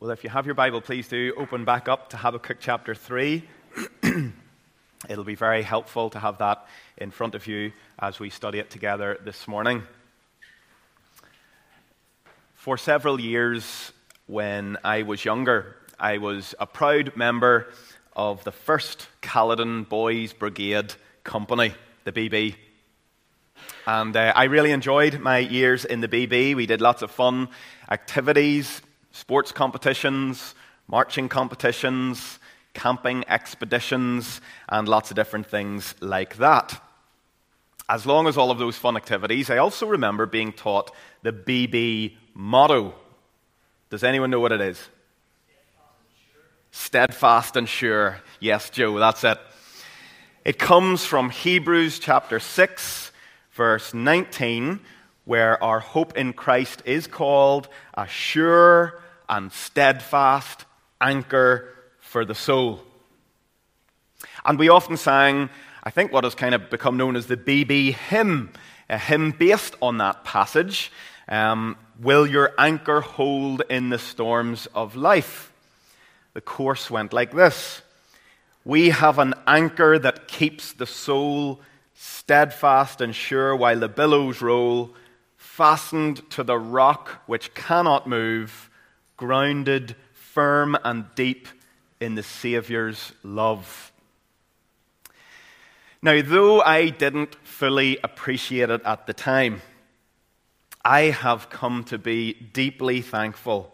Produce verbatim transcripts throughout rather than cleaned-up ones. Well, if you have your Bible, please do open back up to Habakkuk chapter three. It'll be very helpful to have that in front of you as we study it together this morning. For several years when I was younger, I was a proud member of the First Caledon Boys Brigade Company, the B B. And uh, I really enjoyed my years in the B B. We did lots of fun activities, sports competitions, marching competitions, camping expeditions, and lots of different things like that. As long as all of those fun activities, I also remember being taught the B B motto. Does anyone know what it is? Steadfast and sure. Yes, Joe, that's it. It comes from Hebrews chapter six, verse nineteen, where our hope in Christ is called a sure and steadfast anchor for the soul. And we often sang, I think, what has kind of become known as the B B hymn, a hymn based on that passage, um, Will Your Anchor Hold in the Storms of Life? The chorus went like this: We have an anchor that keeps the soul steadfast and sure while the billows roll, fastened to the rock which cannot move, grounded firm and deep in the Saviour's love. Now, though I didn't fully appreciate it at the time, I have come to be deeply thankful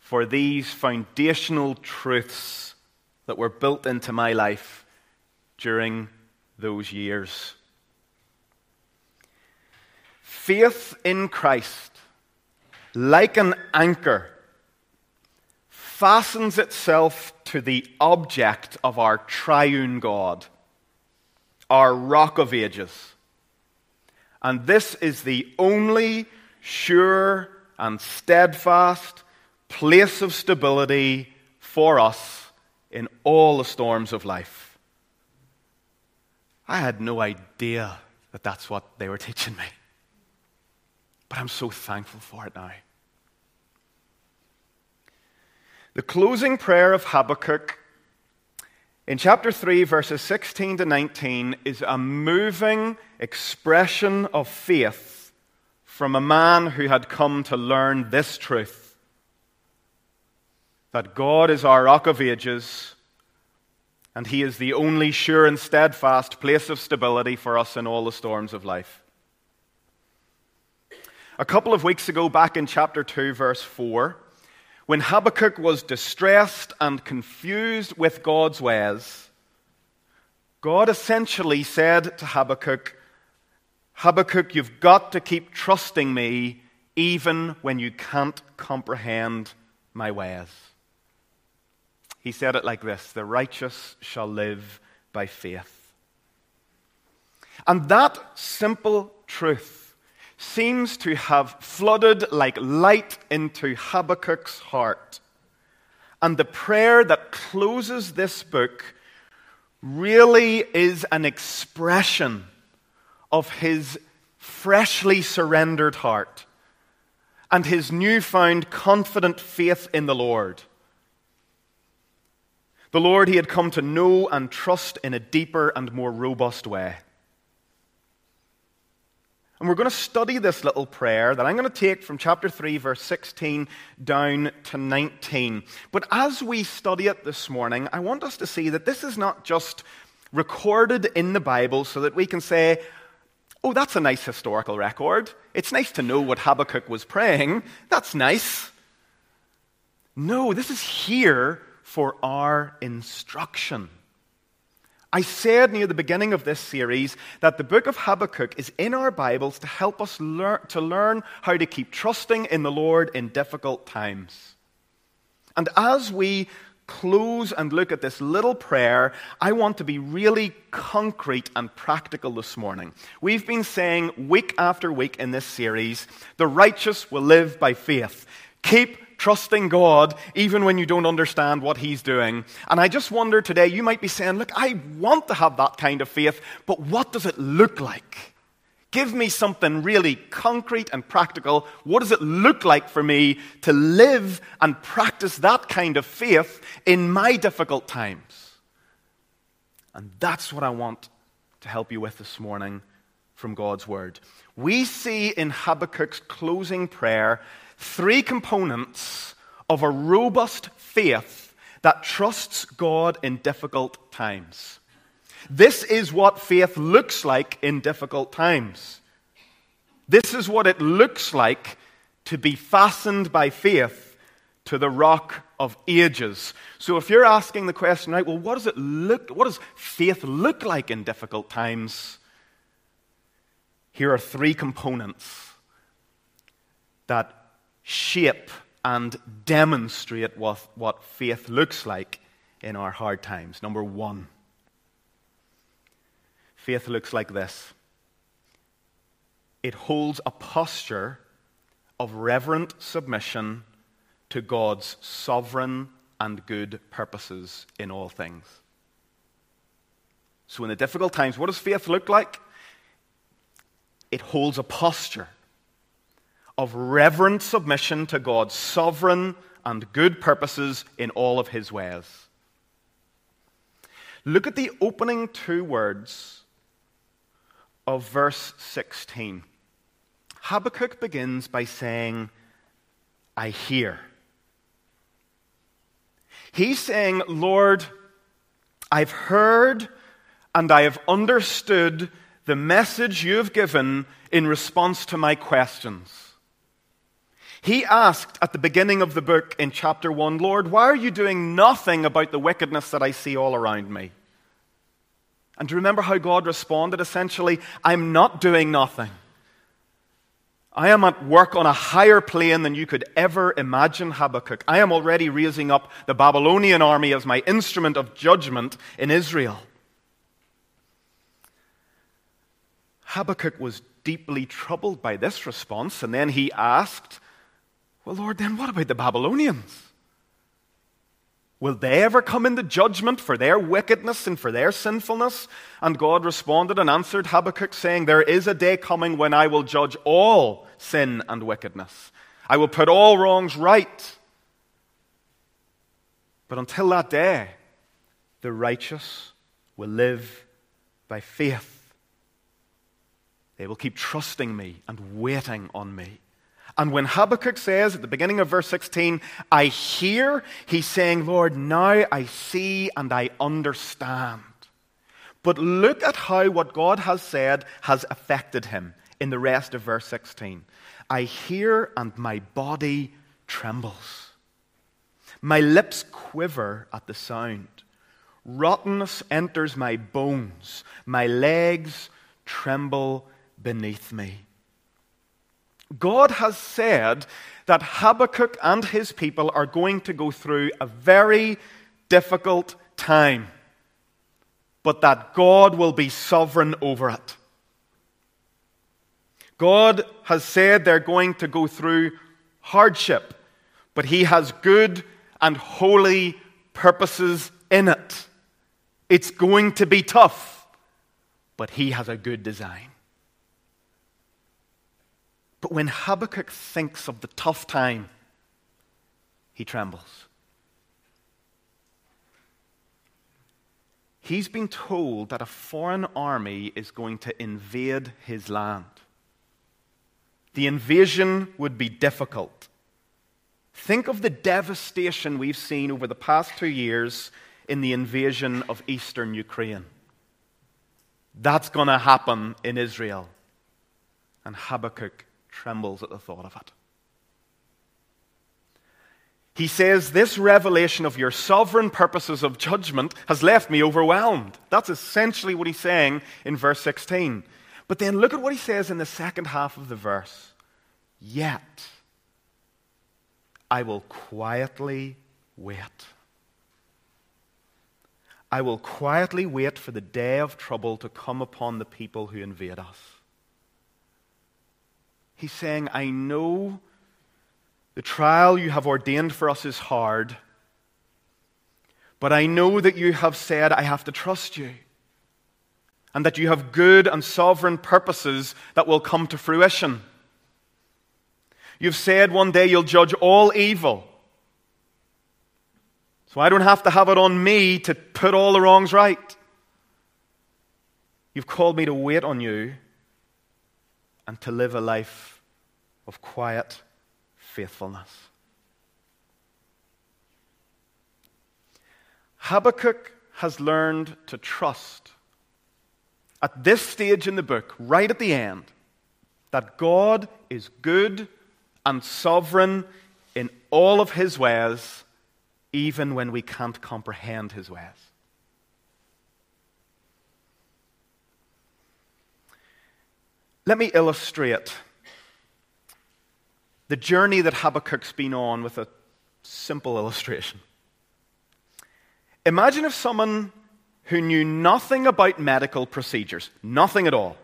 for these foundational truths that were built into my life during those years. Faith in Christ, like an anchor, fastens itself to the object of our triune God, our Rock of Ages. And this is the only sure and steadfast place of stability for us in all the storms of life. I had no idea that that's what they were teaching me, but I'm so thankful for it now. The closing prayer of Habakkuk in chapter three, verses sixteen to nineteen, is a moving expression of faith from a man who had come to learn this truth: that God is our Rock of Ages, and He is the only sure and steadfast place of stability for us in all the storms of life. A couple of weeks ago, back in chapter two, verse four, when Habakkuk was distressed and confused with God's ways, God essentially said to Habakkuk, Habakkuk, you've got to keep trusting me even when you can't comprehend my ways. He said it like this: the righteous shall live by faith. And that simple truth seems to have flooded like light into Habakkuk's heart. And the prayer that closes this book really is an expression of his freshly surrendered heart and his newfound confident faith in the Lord. The Lord he had come to know and trust in a deeper and more robust way. And we're going to study this little prayer that I'm going to take from chapter three, verse sixteen down to nineteen. But as we study it this morning, I want us to see that this is not just recorded in the Bible so that we can say, oh, that's a nice historical record. It's nice to know what Habakkuk was praying. That's nice. No, this is here for our instruction. I said near the beginning of this series that the book of Habakkuk is in our Bibles to help us learn, to learn how to keep trusting in the Lord in difficult times. And as we close and look at this little prayer, I want to be really concrete and practical this morning. We've been saying week after week in this series, the righteous will live by faith. Keep trusting God even when you don't understand what He's doing. And I just wonder today, you might be saying, look, I want to have that kind of faith, but what does it look like? Give me something really concrete and practical. What does it look like for me to live and practice that kind of faith in my difficult times? And that's what I want to help you with this morning from God's Word. We see in Habakkuk's closing prayer three components of a robust faith that trusts God in difficult times. This is what faith looks like in difficult times. This is what it looks like to be fastened by faith to the rock of ages. So if you're asking the question, right, well, what does it look, what does faith look like in difficult times? Here are three components that shape and demonstrate what, what faith looks like in our hard times. Number one. Faith looks like this. It holds a posture of reverent submission to God's sovereign and good purposes in all things. So in the difficult times, what does faith look like? It holds a posture of reverent submission to God's sovereign and good purposes in all of his ways. Look at the opening two words of verse sixteen. Habakkuk begins by saying, I hear. He's saying, Lord, I've heard and I have understood the message you've given in response to my questions. He asked at the beginning of the book in chapter one, Lord, why are you doing nothing about the wickedness that I see all around me? And do you remember how God responded? Essentially, I'm not doing nothing. I am at work on a higher plane than you could ever imagine, Habakkuk. I am already raising up the Babylonian army as my instrument of judgment in Israel. Habakkuk was deeply troubled by this response, and then he asked, well, Lord, then what about the Babylonians? Will they ever come into judgment for their wickedness and for their sinfulness? And God responded and answered Habakkuk, saying, there is a day coming when I will judge all sin and wickedness. I will put all wrongs right. But until that day, the righteous will live by faith. They will keep trusting me and waiting on me. And when Habakkuk says at the beginning of verse sixteen, I hear, he's saying, Lord, now I see and I understand. But look at how what God has said has affected him in the rest of verse sixteen. I hear and my body trembles. My lips quiver at the sound. Rottenness enters my bones. My legs tremble beneath me. God has said that Habakkuk and his people are going to go through a very difficult time, but that God will be sovereign over it. God has said they're going to go through hardship, but he has good and holy purposes in it. It's going to be tough, but he has a good design. But when Habakkuk thinks of the tough time, he trembles. He's been told that a foreign army is going to invade his land. The invasion would be difficult. Think of the devastation we've seen over the past two years in the invasion of eastern Ukraine. That's going to happen in Israel. And Habakkuk trembles at the thought of it. He says, this revelation of your sovereign purposes of judgment has left me overwhelmed. That's essentially what he's saying in verse sixteen. But then look at what he says in the second half of the verse. Yet, I will quietly wait. I will quietly wait for the day of trouble to come upon the people who invade us. He's saying, I know the trial you have ordained for us is hard, but I know that you have said I have to trust you. and that you have good and sovereign purposes that will come to fruition. You've said one day you'll judge all evil. So I don't have to have it on me to put all the wrongs right. You've called me to wait on you and to live a life of quiet faithfulness. Habakkuk has learned to trust at this stage in the book, right at the end, that God is good and sovereign in all of his ways, even when we can't comprehend his ways. Let me illustrate the journey that Habakkuk's been on with a simple illustration. Imagine if someone who knew nothing about medical procedures, nothing at all,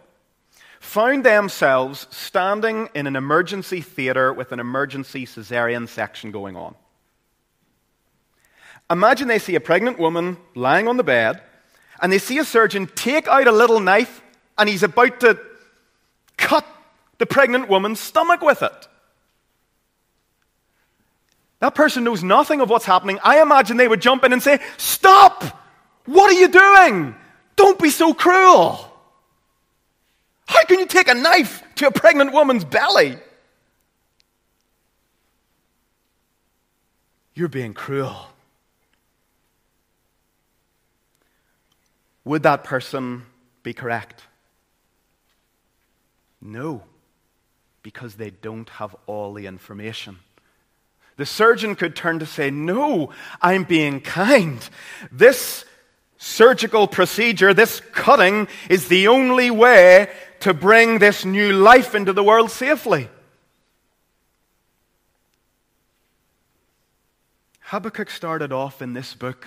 found themselves standing in an emergency theater with an emergency cesarean section going on. Imagine they see a pregnant woman lying on the bed, and they see a surgeon take out a little knife, and he's about to cut the pregnant woman's stomach with it. That person knows nothing of what's happening. I imagine they would jump in and say, "Stop! What are you doing? Don't be so cruel. How can you take a knife to a pregnant woman's belly? You're being cruel." Would that person be correct? No, because they don't have all the information. The surgeon could turn to say, "No, I'm being kind. This surgical procedure, this cutting, is the only way to bring this new life into the world safely." Habakkuk started off in this book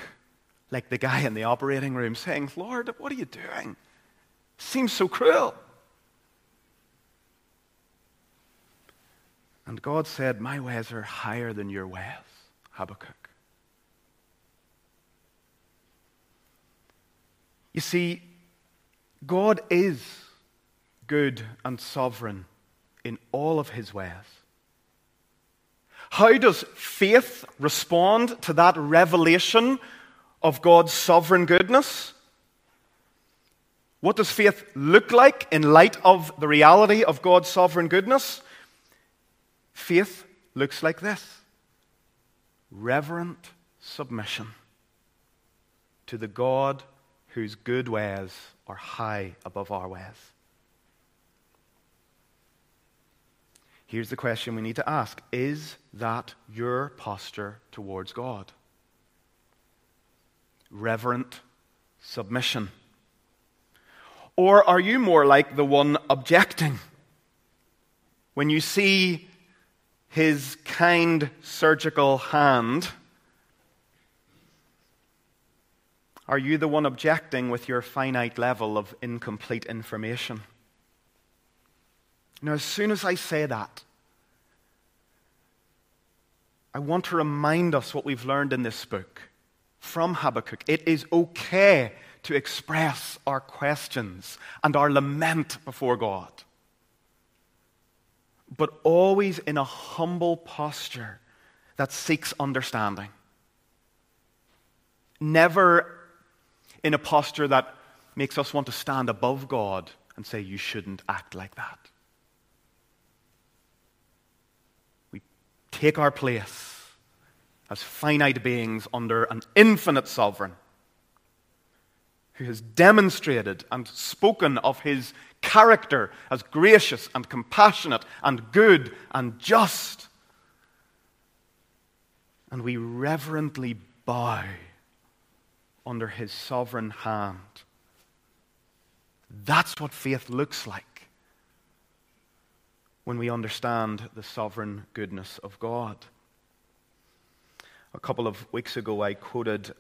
like the guy in the operating room saying, "Lord, what are you doing? It seems so cruel." And God said, "My ways are higher than your ways, Habakkuk." You see, God is good and sovereign in all of his ways. How does faith respond to that revelation of God's sovereign goodness? What does faith look like in light of the reality of God's sovereign goodness? Faith looks like this: reverent submission to the God whose good ways are high above our ways. Here's the question we need to ask: is that your posture towards God? Reverent submission. Or are you more like the one objecting when you see his kind surgical hand? Are you the one objecting with your finite level of incomplete information? Now, as soon as I say that, I want to remind us what we've learned in this book from Habakkuk. It is okay to express our questions and our lament before God, but always in a humble posture that seeks understanding. Never in a posture that makes us want to stand above God and say, "You shouldn't act like that." We take our place as finite beings under an infinite sovereign who has demonstrated and spoken of his character as gracious and compassionate and good and just. And we reverently bow under his sovereign hand. That's what faith looks like when we understand the sovereign goodness of God. A couple of weeks ago, I quoted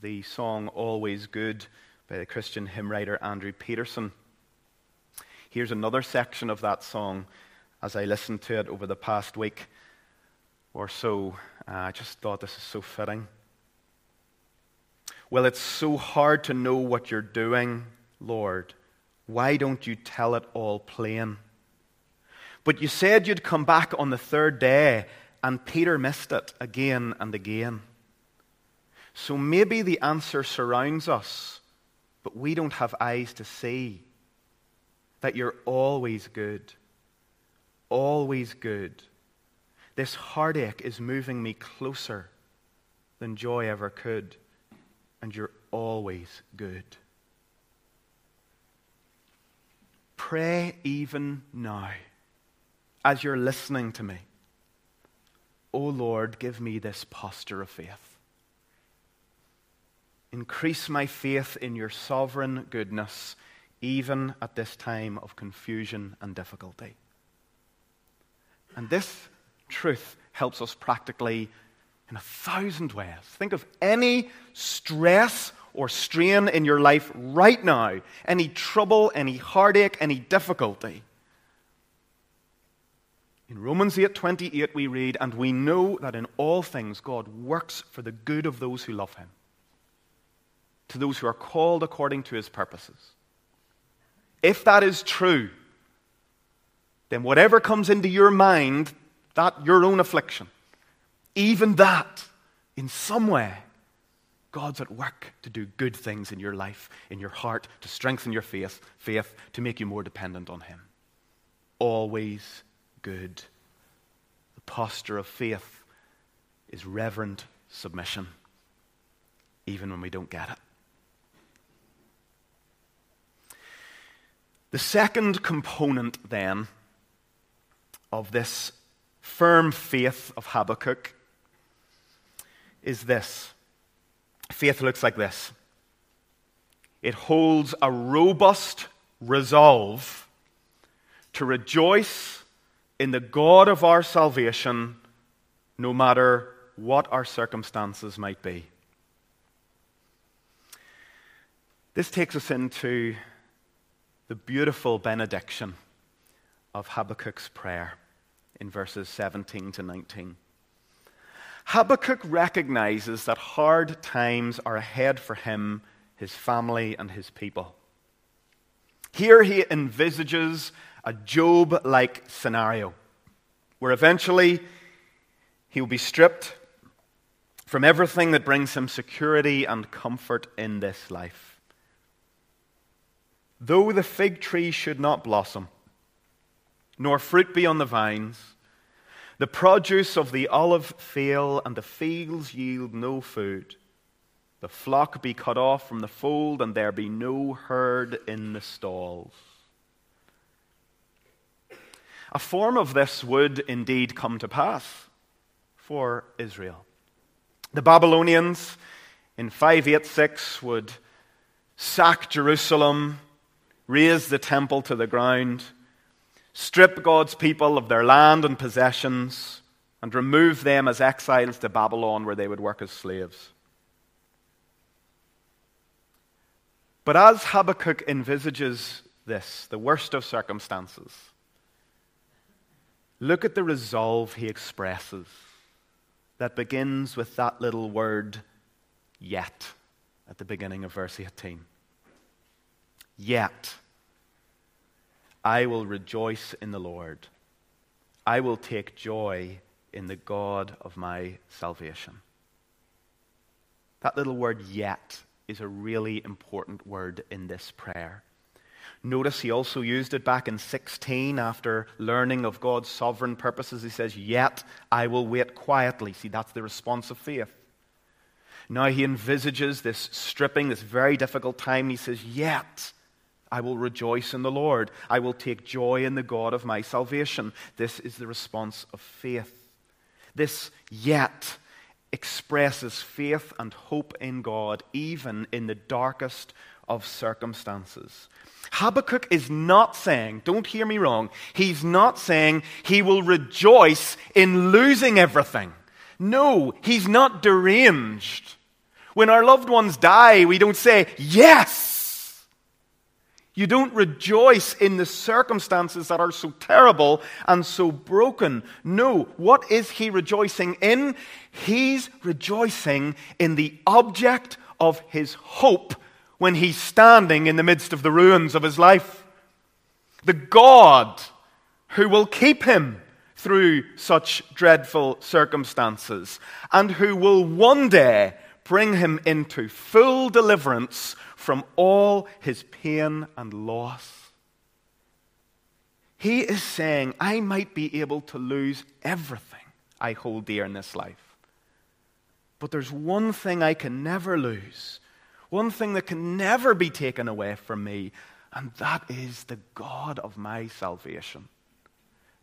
the song "Always Good" by the Christian hymn writer Andrew Peterson. Here's another section of that song as I listened to it over the past week or so. Uh, I just thought this is so fitting. "Well, it's so hard to know what you're doing Lord, why don't you tell it all plain? But you said you'd come back on the third day, and Peter missed it again and again. So maybe the answer surrounds us, but we don't have eyes to see that you're always good, always good. This heartache is moving me closer than joy ever could, and you're always good. Pray even now, as you're listening to me. O Lord, give me this posture of faith. Increase my faith in your sovereign goodness, even at this time of confusion and difficulty. And this truth helps us practically in a thousand ways. Think of any stress or strain in your life right now, any trouble, any heartache, any difficulty. In Romans eight twenty-eight we read, and we know that in all things God works for the good of those who love him, to those who are called according to his purposes. If that is true, then whatever comes into your mind, that your own affliction, even that, in some way, God's at work to do good things in your life, in your heart, to strengthen your faith, faith to make you more dependent on him. Always good. The posture of faith is reverent submission, even when we don't get it. The second component, then, of this firm faith of Habakkuk is this. Faith looks like this. It holds a robust resolve to rejoice in the God of our salvation, no matter what our circumstances might be. This takes us into the beautiful benediction of Habakkuk's prayer in verses seventeen to nineteen. Habakkuk recognizes that hard times are ahead for him, his family, and his people. Here he envisages a Job-like scenario, where eventually he will be stripped from everything that brings him security and comfort in this life. Though the fig tree should not blossom, nor fruit be on the vines, the produce of the olive fail, and the fields yield no food. The flock be cut off from the fold, and there be no herd in the stalls. A form of this would indeed come to pass for Israel. The Babylonians in five eighty-six would sack Jerusalem, raise the temple to the ground, strip God's people of their land and possessions, and remove them as exiles to Babylon, where they would work as slaves. But as Habakkuk envisages this, the worst of circumstances, look at the resolve he expresses that begins with that little word, yet, at the beginning of verse eighteen. Yet. I will rejoice in the Lord. I will take joy in the God of my salvation. That little word, yet, is a really important word in this prayer. Notice he also used it back in sixteen after learning of God's sovereign purposes. He says, yet I will wait quietly. See, that's the response of faith. Now he envisages this stripping, this very difficult time. He says, yet I will rejoice in the Lord. I will take joy in the God of my salvation. This is the response of faith. This yet expresses faith and hope in God, even in the darkest of circumstances. Habakkuk is not saying, don't hear me wrong, he's not saying he will rejoice in losing everything. No, he's not deranged. When our loved ones die, we don't say, yes! You don't rejoice in the circumstances that are so terrible and so broken. No, what is he rejoicing in? He's rejoicing in the object of his hope, when he's standing in the midst of the ruins of his life. The God who will keep him through such dreadful circumstances and who will one day bring him into full deliverance from all his pain and loss. He is saying, I might be able to lose everything I hold dear in this life, but there's one thing I can never lose, one thing that can never be taken away from me, and that is the God of my salvation.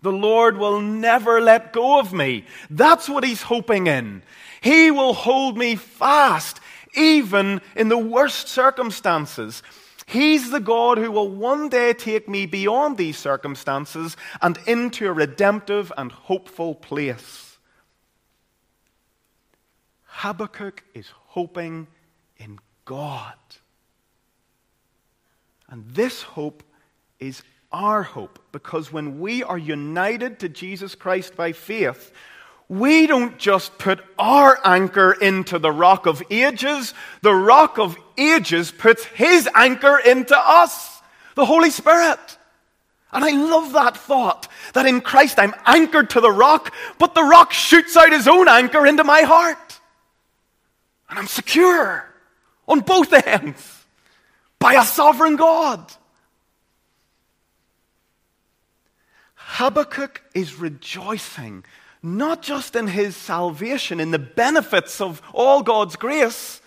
The Lord will never let go of me. That's what he's hoping in. He will hold me fast, even in the worst circumstances. He's the God who will one day take me beyond these circumstances and into a redemptive and hopeful place. Habakkuk is hoping in God. And this hope is our hope, because when we are united to Jesus Christ by faith, we don't just put our anchor into the rock of ages. The rock of ages puts his anchor into us, the Holy Spirit. And I love that thought, that in Christ I'm anchored to the rock, but the rock shoots out his own anchor into my heart. And I'm secure on both ends by a sovereign God. Habakkuk is rejoicing, not just in his salvation, in the benefits of all God's grace,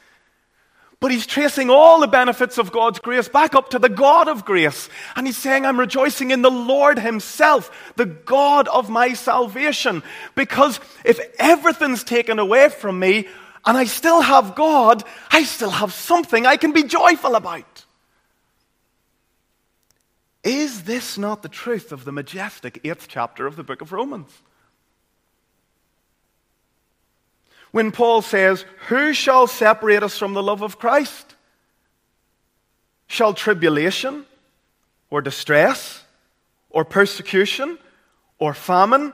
but he's tracing all the benefits of God's grace back up to the God of grace. And he's saying, I'm rejoicing in the Lord himself, the God of my salvation. Because if everything's taken away from me and I still have God, I still have something I can be joyful about. Is this not the truth of the majestic eighth chapter of the book of Romans? When Paul says, who shall separate us from the love of Christ? Shall tribulation, or distress, or persecution, or famine,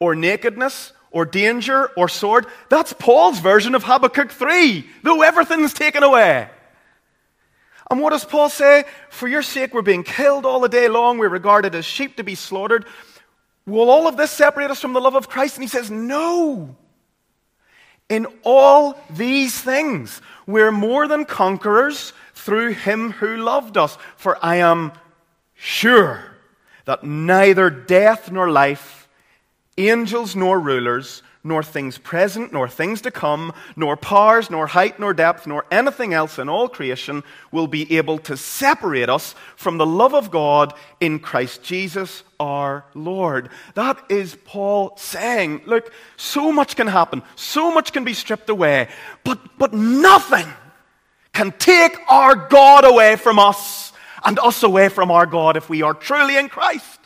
or nakedness, or danger, or sword? That's Paul's version of Habakkuk three, though everything's taken away. And what does Paul say? For your sake we're being killed all the day long. We're regarded as sheep to be slaughtered. Will all of this separate us from the love of Christ? And he says, no. In all these things, we're more than conquerors through him who loved us. For I am sure that neither death nor life, angels nor rulers, nor things present, nor things to come, nor powers, nor height, nor depth, nor anything else in all creation will be able to separate us from the love of God in Christ Jesus our Lord. That is Paul saying, look, so much can happen, so much can be stripped away, but, but nothing can take our God away from us and us away from our God if we are truly in Christ.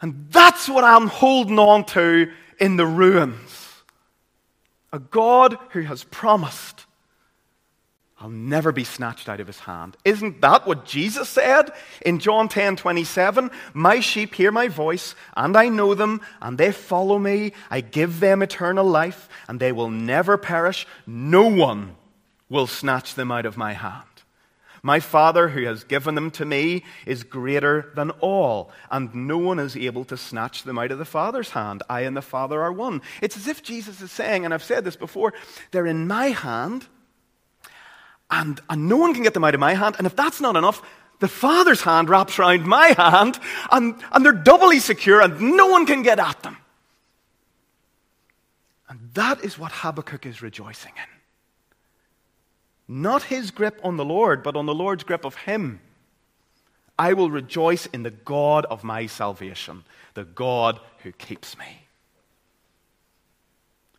And that's what I'm holding on to in the ruins. A God who has promised, I'll never be snatched out of his hand. Isn't that what Jesus said in John ten twenty-seven? My sheep hear my voice, and I know them, and they follow me. I give them eternal life, and they will never perish. No one will snatch them out of my hand. My Father, who has given them to me, is greater than all, and no one is able to snatch them out of the Father's hand. I and the Father are one. It's as if Jesus is saying, and I've said this before, they're in my hand, and, and no one can get them out of my hand, and if that's not enough, the Father's hand wraps around my hand, and, and they're doubly secure, and no one can get at them. And that is what Habakkuk is rejoicing in. Not his grip on the Lord, but on the Lord's grip of him. I will rejoice in the God of my salvation, the God who keeps me.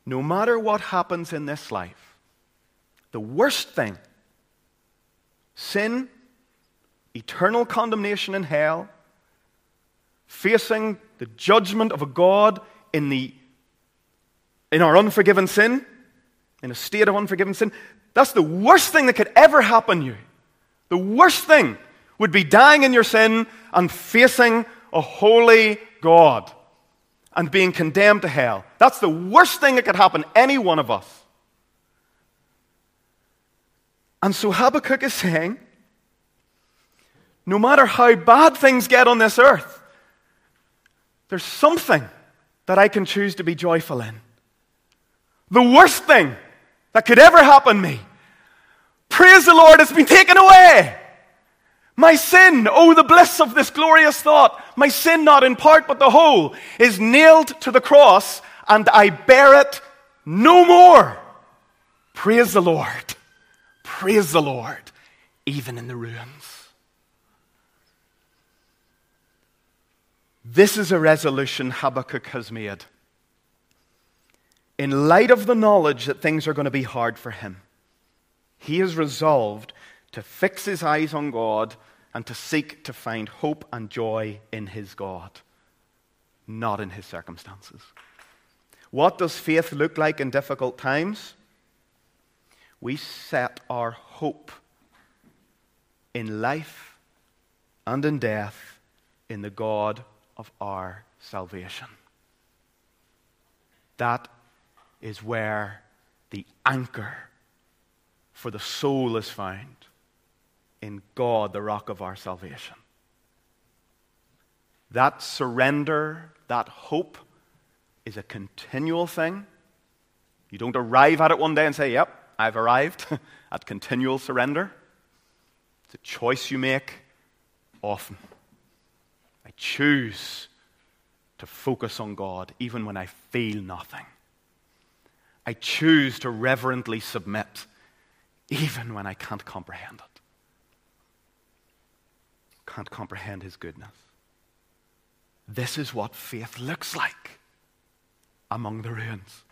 No matter what happens in this life, the worst thing, sin, eternal condemnation in hell, facing the judgment of a God in the in our unforgiven sin, in a state of unforgiven sin, that's the worst thing that could ever happen to you. The worst thing would be dying in your sin and facing a holy God and being condemned to hell. That's the worst thing that could happen to any one of us. And so Habakkuk is saying, no matter how bad things get on this earth, there's something that I can choose to be joyful in. The worst thing that could ever happen to me, praise the Lord, has been taken away. My sin, oh the bliss of this glorious thought, my sin not in part but the whole, is nailed to the cross, and I bear it no more. Praise the Lord, praise the Lord, even in the ruins. This is a resolution Habakkuk has made. In light of the knowledge that things are going to be hard for him, he is resolved to fix his eyes on God and to seek to find hope and joy in his God, not in his circumstances. What does faith look like in difficult times? We set our hope in life and in death in the God of our salvation. That is where the anchor for the soul is found, in God, the rock of our salvation. That surrender, that hope, is a continual thing. You don't arrive at it one day and say, yep, I've arrived at continual surrender. It's a choice you make often. I choose to focus on God even when I feel nothing. I choose to reverently submit even when I can't comprehend it. Can't comprehend his goodness. This is what faith looks like among the ruins.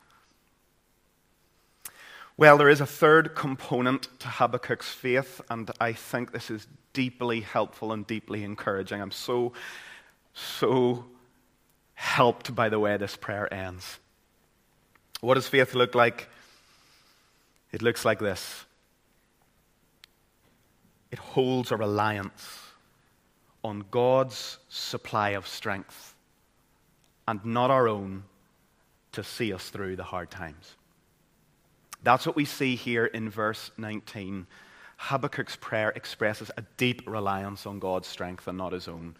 Well, there is a third component to Habakkuk's faith, and I think this is deeply helpful and deeply encouraging. I'm so, so helped by the way this prayer ends. What does faith look like? It looks like this. It holds a reliance on God's supply of strength and not our own to see us through the hard times. That's what we see here in verse nineteen. Habakkuk's prayer expresses a deep reliance on God's strength and not his own.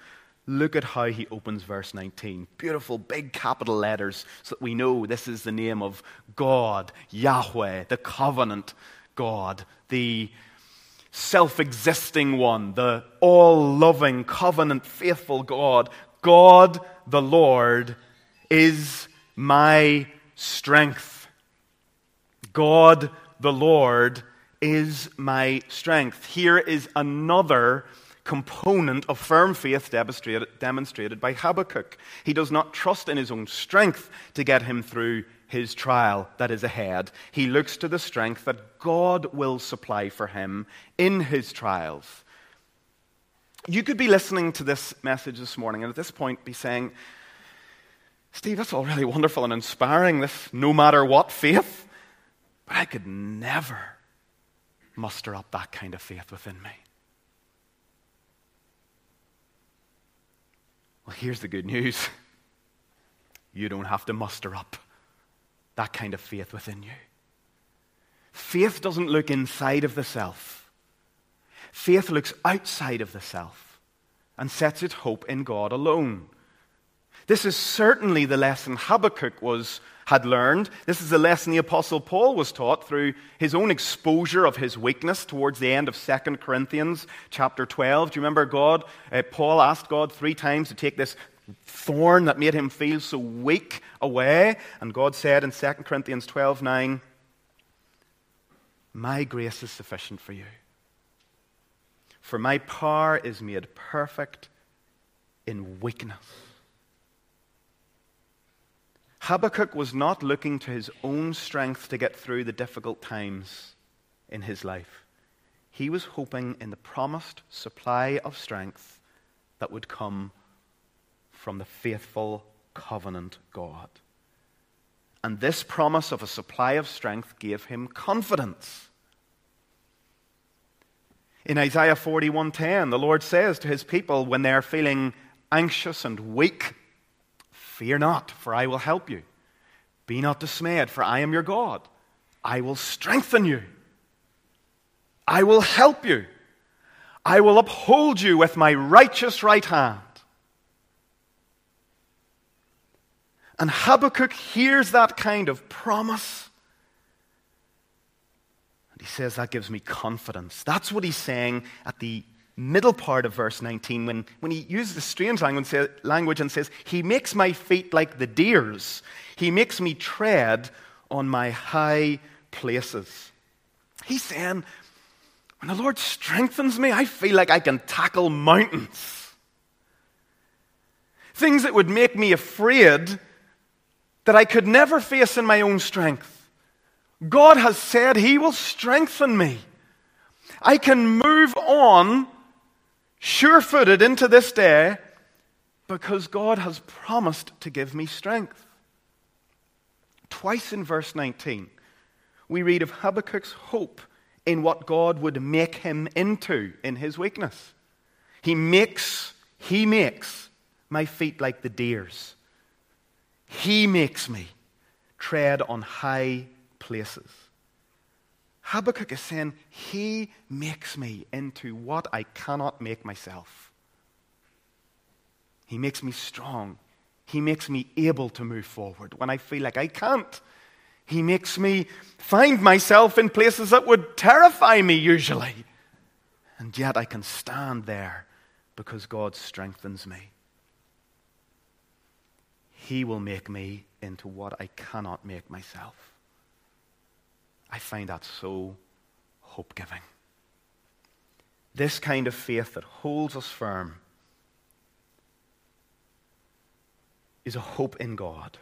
Look at how he opens verse nineteen. Beautiful big capital letters so that we know this is the name of God, Yahweh, the covenant God, the self-existing one, the all-loving, covenant, faithful God. God the Lord is my strength. God the Lord is my strength. Here is another component of firm faith demonstrated by Habakkuk. He does not trust in his own strength to get him through his trial that is ahead. He looks to the strength that God will supply for him in his trials. You could be listening to this message this morning and at this point be saying, Steve, that's all really wonderful and inspiring, this no matter what faith, but I could never muster up that kind of faith within me. Well, here's the good news. You don't have to muster up that kind of faith within you. Faith doesn't look inside of the self. Faith looks outside of the self and sets its hope in God alone. This is certainly the lesson Habakkuk was, had learned. This is the lesson the Apostle Paul was taught through his own exposure of his weakness towards the end of Second Corinthians chapter twelve. Do you remember God? Uh, Paul asked God three times to take this thorn that made him feel so weak away. And God said in Second Corinthians twelve nine, my grace is sufficient for you, for my power is made perfect in weakness. Habakkuk was not looking to his own strength to get through the difficult times in his life. He was hoping in the promised supply of strength that would come from the faithful covenant God. And this promise of a supply of strength gave him confidence. In Isaiah forty-one ten, the Lord says to his people when they are feeling anxious and weak, fear not, for I will help you. Be not dismayed, for I am your God. I will strengthen you. I will help you. I will uphold you with my righteous right hand. And Habakkuk hears that kind of promise. And he says, that gives me confidence. That's what he's saying at the middle part of verse nineteen, when, when he uses the strange language and says, he makes my feet like the deer's. He makes me tread on my high places. He's saying, when the Lord strengthens me, I feel like I can tackle mountains. Things that would make me afraid that I could never face in my own strength. God has said he will strengthen me. I can move on sure-footed into this day because God has promised to give me strength. Twice in verse nineteen, we read of Habakkuk's hope in what God would make him into in his weakness. He makes, he makes my feet like the deer's. He makes me tread on high places. Habakkuk is saying, he makes me into what I cannot make myself. He makes me strong. He makes me able to move forward when I feel like I can't. He makes me find myself in places that would terrify me usually. And yet I can stand there because God strengthens me. He will make me into what I cannot make myself. I find that so hope-giving. This kind of faith that holds us firm is a hope in God.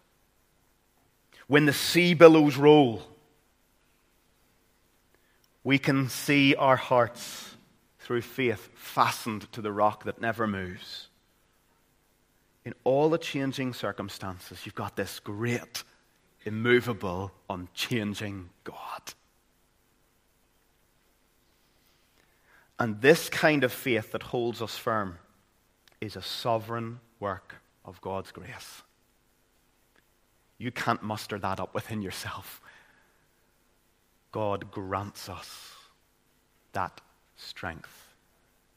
When the sea billows roll, we can see our hearts through faith fastened to the rock that never moves. In all the changing circumstances, you've got this great, immovable, unchanging God. And this kind of faith that holds us firm is a sovereign work of God's grace. You can't muster that up within yourself. God grants us that strength.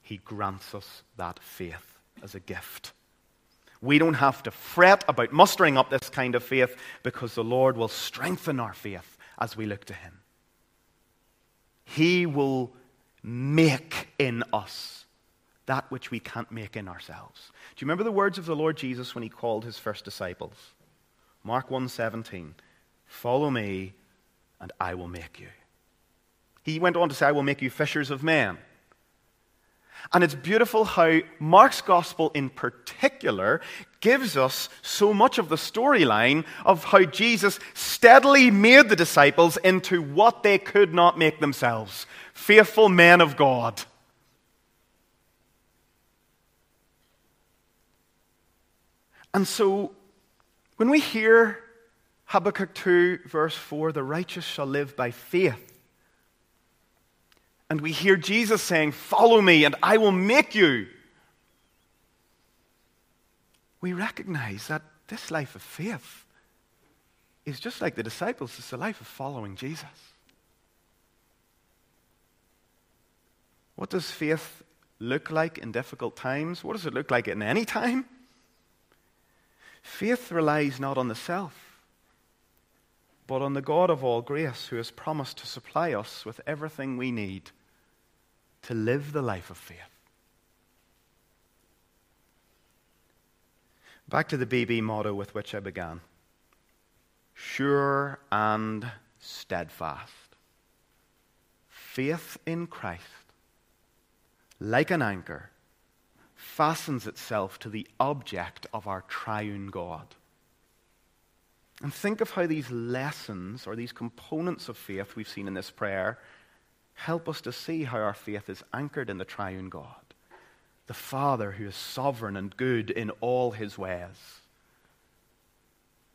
He grants us that faith as a gift. We don't have to fret about mustering up this kind of faith because the Lord will strengthen our faith as we look to him. He will make in us that which we can't make in ourselves. Do you remember the words of the Lord Jesus when he called his first disciples? Mark one seventeen, follow me and I will make you. He went on to say, I will make you fishers of men. And it's beautiful how Mark's gospel in particular gives us so much of the storyline of how Jesus steadily made the disciples into what they could not make themselves, faithful men of God. And so when we hear Habakkuk two, verse four, the righteous shall live by faith, and we hear Jesus saying, follow me and I will make you, we recognize that this life of faith is just like the disciples. It's the life of following Jesus. What does faith look like in difficult times? What does it look like in any time? Faith relies not on the self, but on the God of all grace, who has promised to supply us with everything we need to live the life of faith. Back to the B B motto with which I began. Sure and steadfast. Faith in Christ, like an anchor, fastens itself to the object of our triune God. And think of how these lessons, or these components of faith we've seen in this prayer, help us to see how our faith is anchored in the triune God, the Father who is sovereign and good in all his ways.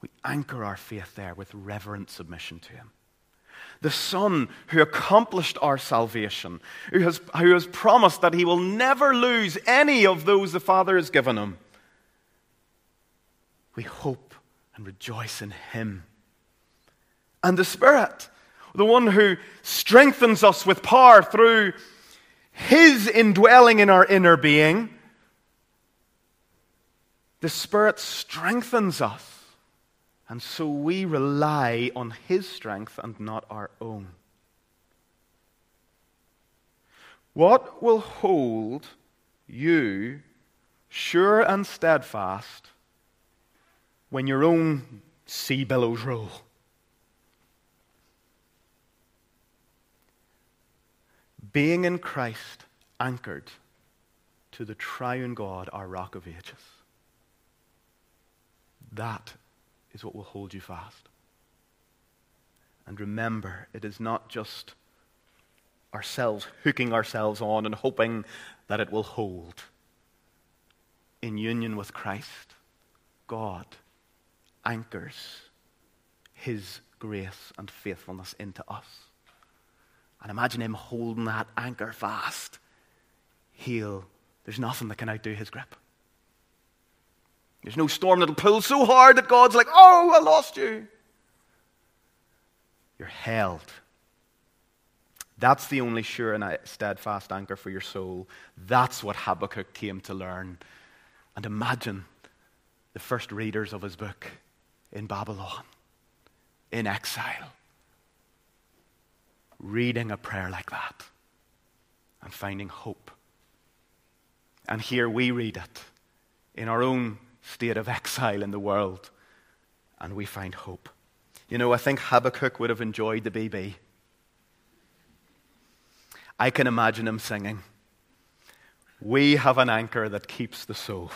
We anchor our faith there with reverent submission to him. The Son who accomplished our salvation, who has, who has promised that he will never lose any of those the Father has given him. We hope and rejoice in him. And the Spirit, the one who strengthens us with power through his indwelling in our inner being, the Spirit strengthens us, and so we rely on his strength and not our own. What will hold you sure and steadfast when your own sea billows roll? Being in Christ, anchored to the triune God, our rock of ages. That is what will hold you fast. And remember, it is not just ourselves hooking ourselves on and hoping that it will hold. In union with Christ, God anchors his grace and faithfulness into us. And imagine him holding that anchor fast. He'll, there's nothing that can outdo his grip. There's no storm that'll pull so hard that God's like, oh, I lost you. You're held. That's the only sure and steadfast anchor for your soul. That's what Habakkuk came to learn. And imagine the first readers of his book in Babylon, in exile, reading a prayer like that and finding hope. And here we read it in our own state of exile in the world, and we find hope. You know, I think Habakkuk would have enjoyed the B B. I can imagine him singing, "We have an anchor that keeps the soul,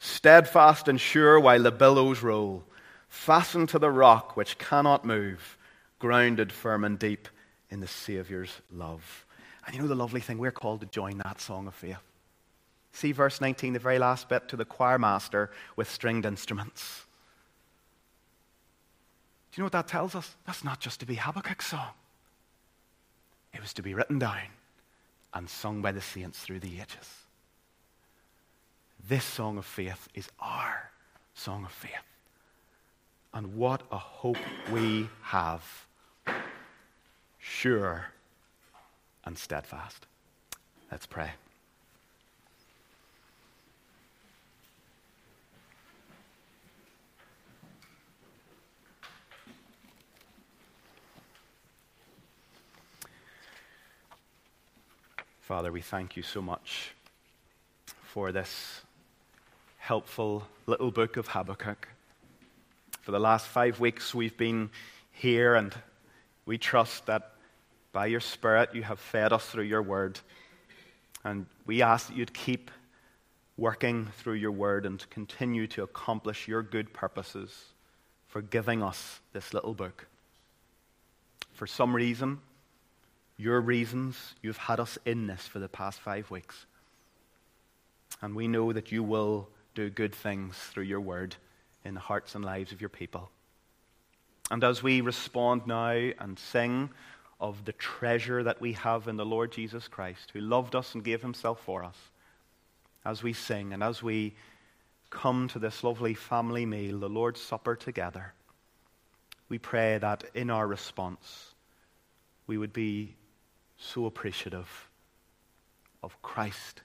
steadfast and sure while the billows roll, fastened to the rock which cannot move, grounded firm and deep in the Savior's love." And you know the lovely thing, we're called to join that song of faith. See verse nineteen, the very last bit, to the choir master with stringed instruments. Do you know what that tells us? That's not just to be Habakkuk's song. It was to be written down and sung by the saints through the ages. This song of faith is our song of faith. And what a hope we have. Sure and steadfast. Let's pray. Father, we thank you so much for this helpful little book of Habakkuk. For the last five weeks we've been here, and we trust that by your Spirit you have fed us through your word. And we ask that you'd keep working through your word and continue to accomplish your good purposes for giving us this little book. For some reason, your reasons, you've had us in this for the past five weeks. And we know that you will do good things through your word in the hearts and lives of your people. And as we respond now and sing of the treasure that we have in the Lord Jesus Christ, who loved us and gave himself for us, as we sing and as we come to this lovely family meal, the Lord's Supper together, we pray that in our response, we would be so appreciative of Christ,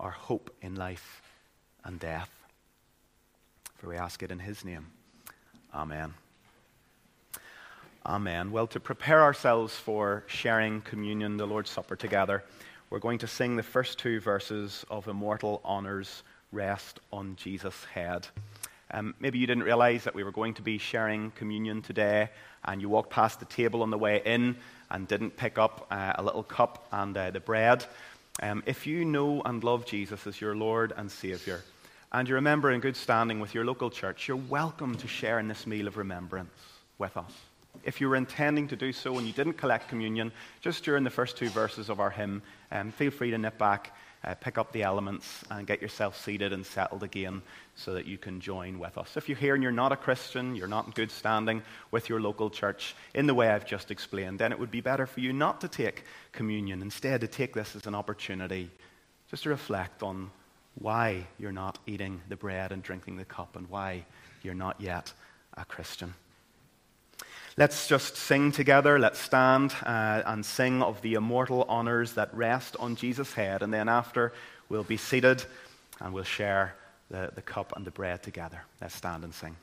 our hope in life and death. For we ask it in his name. Amen. Amen. Well, to prepare ourselves for sharing communion, the Lord's Supper together, we're going to sing the first two verses of Immortal Honour's Rest on Jesus' Head. Um, maybe you didn't realize that we were going to be sharing communion today, and you walked past the table on the way in and didn't pick up uh, a little cup and uh, the bread. Um, if you know and love Jesus as your Lord and Savior, and you remember in good standing with your local church, you're welcome to share in this meal of remembrance with us. If you were intending to do so and you didn't collect communion, just during the first two verses of our hymn, um, feel free to nip back, uh, pick up the elements, and get yourself seated and settled again so that you can join with us. If you're here and you're not a Christian, you're not in good standing with your local church, in the way I've just explained, then it would be better for you not to take communion, instead to take this as an opportunity just to reflect on why you're not eating the bread and drinking the cup, and why you're not yet a Christian. Let's just sing together. Let's stand uh, and sing of the immortal honors that rest on Jesus' head. And then after, we'll be seated and we'll share the, the cup and the bread together. Let's stand and sing.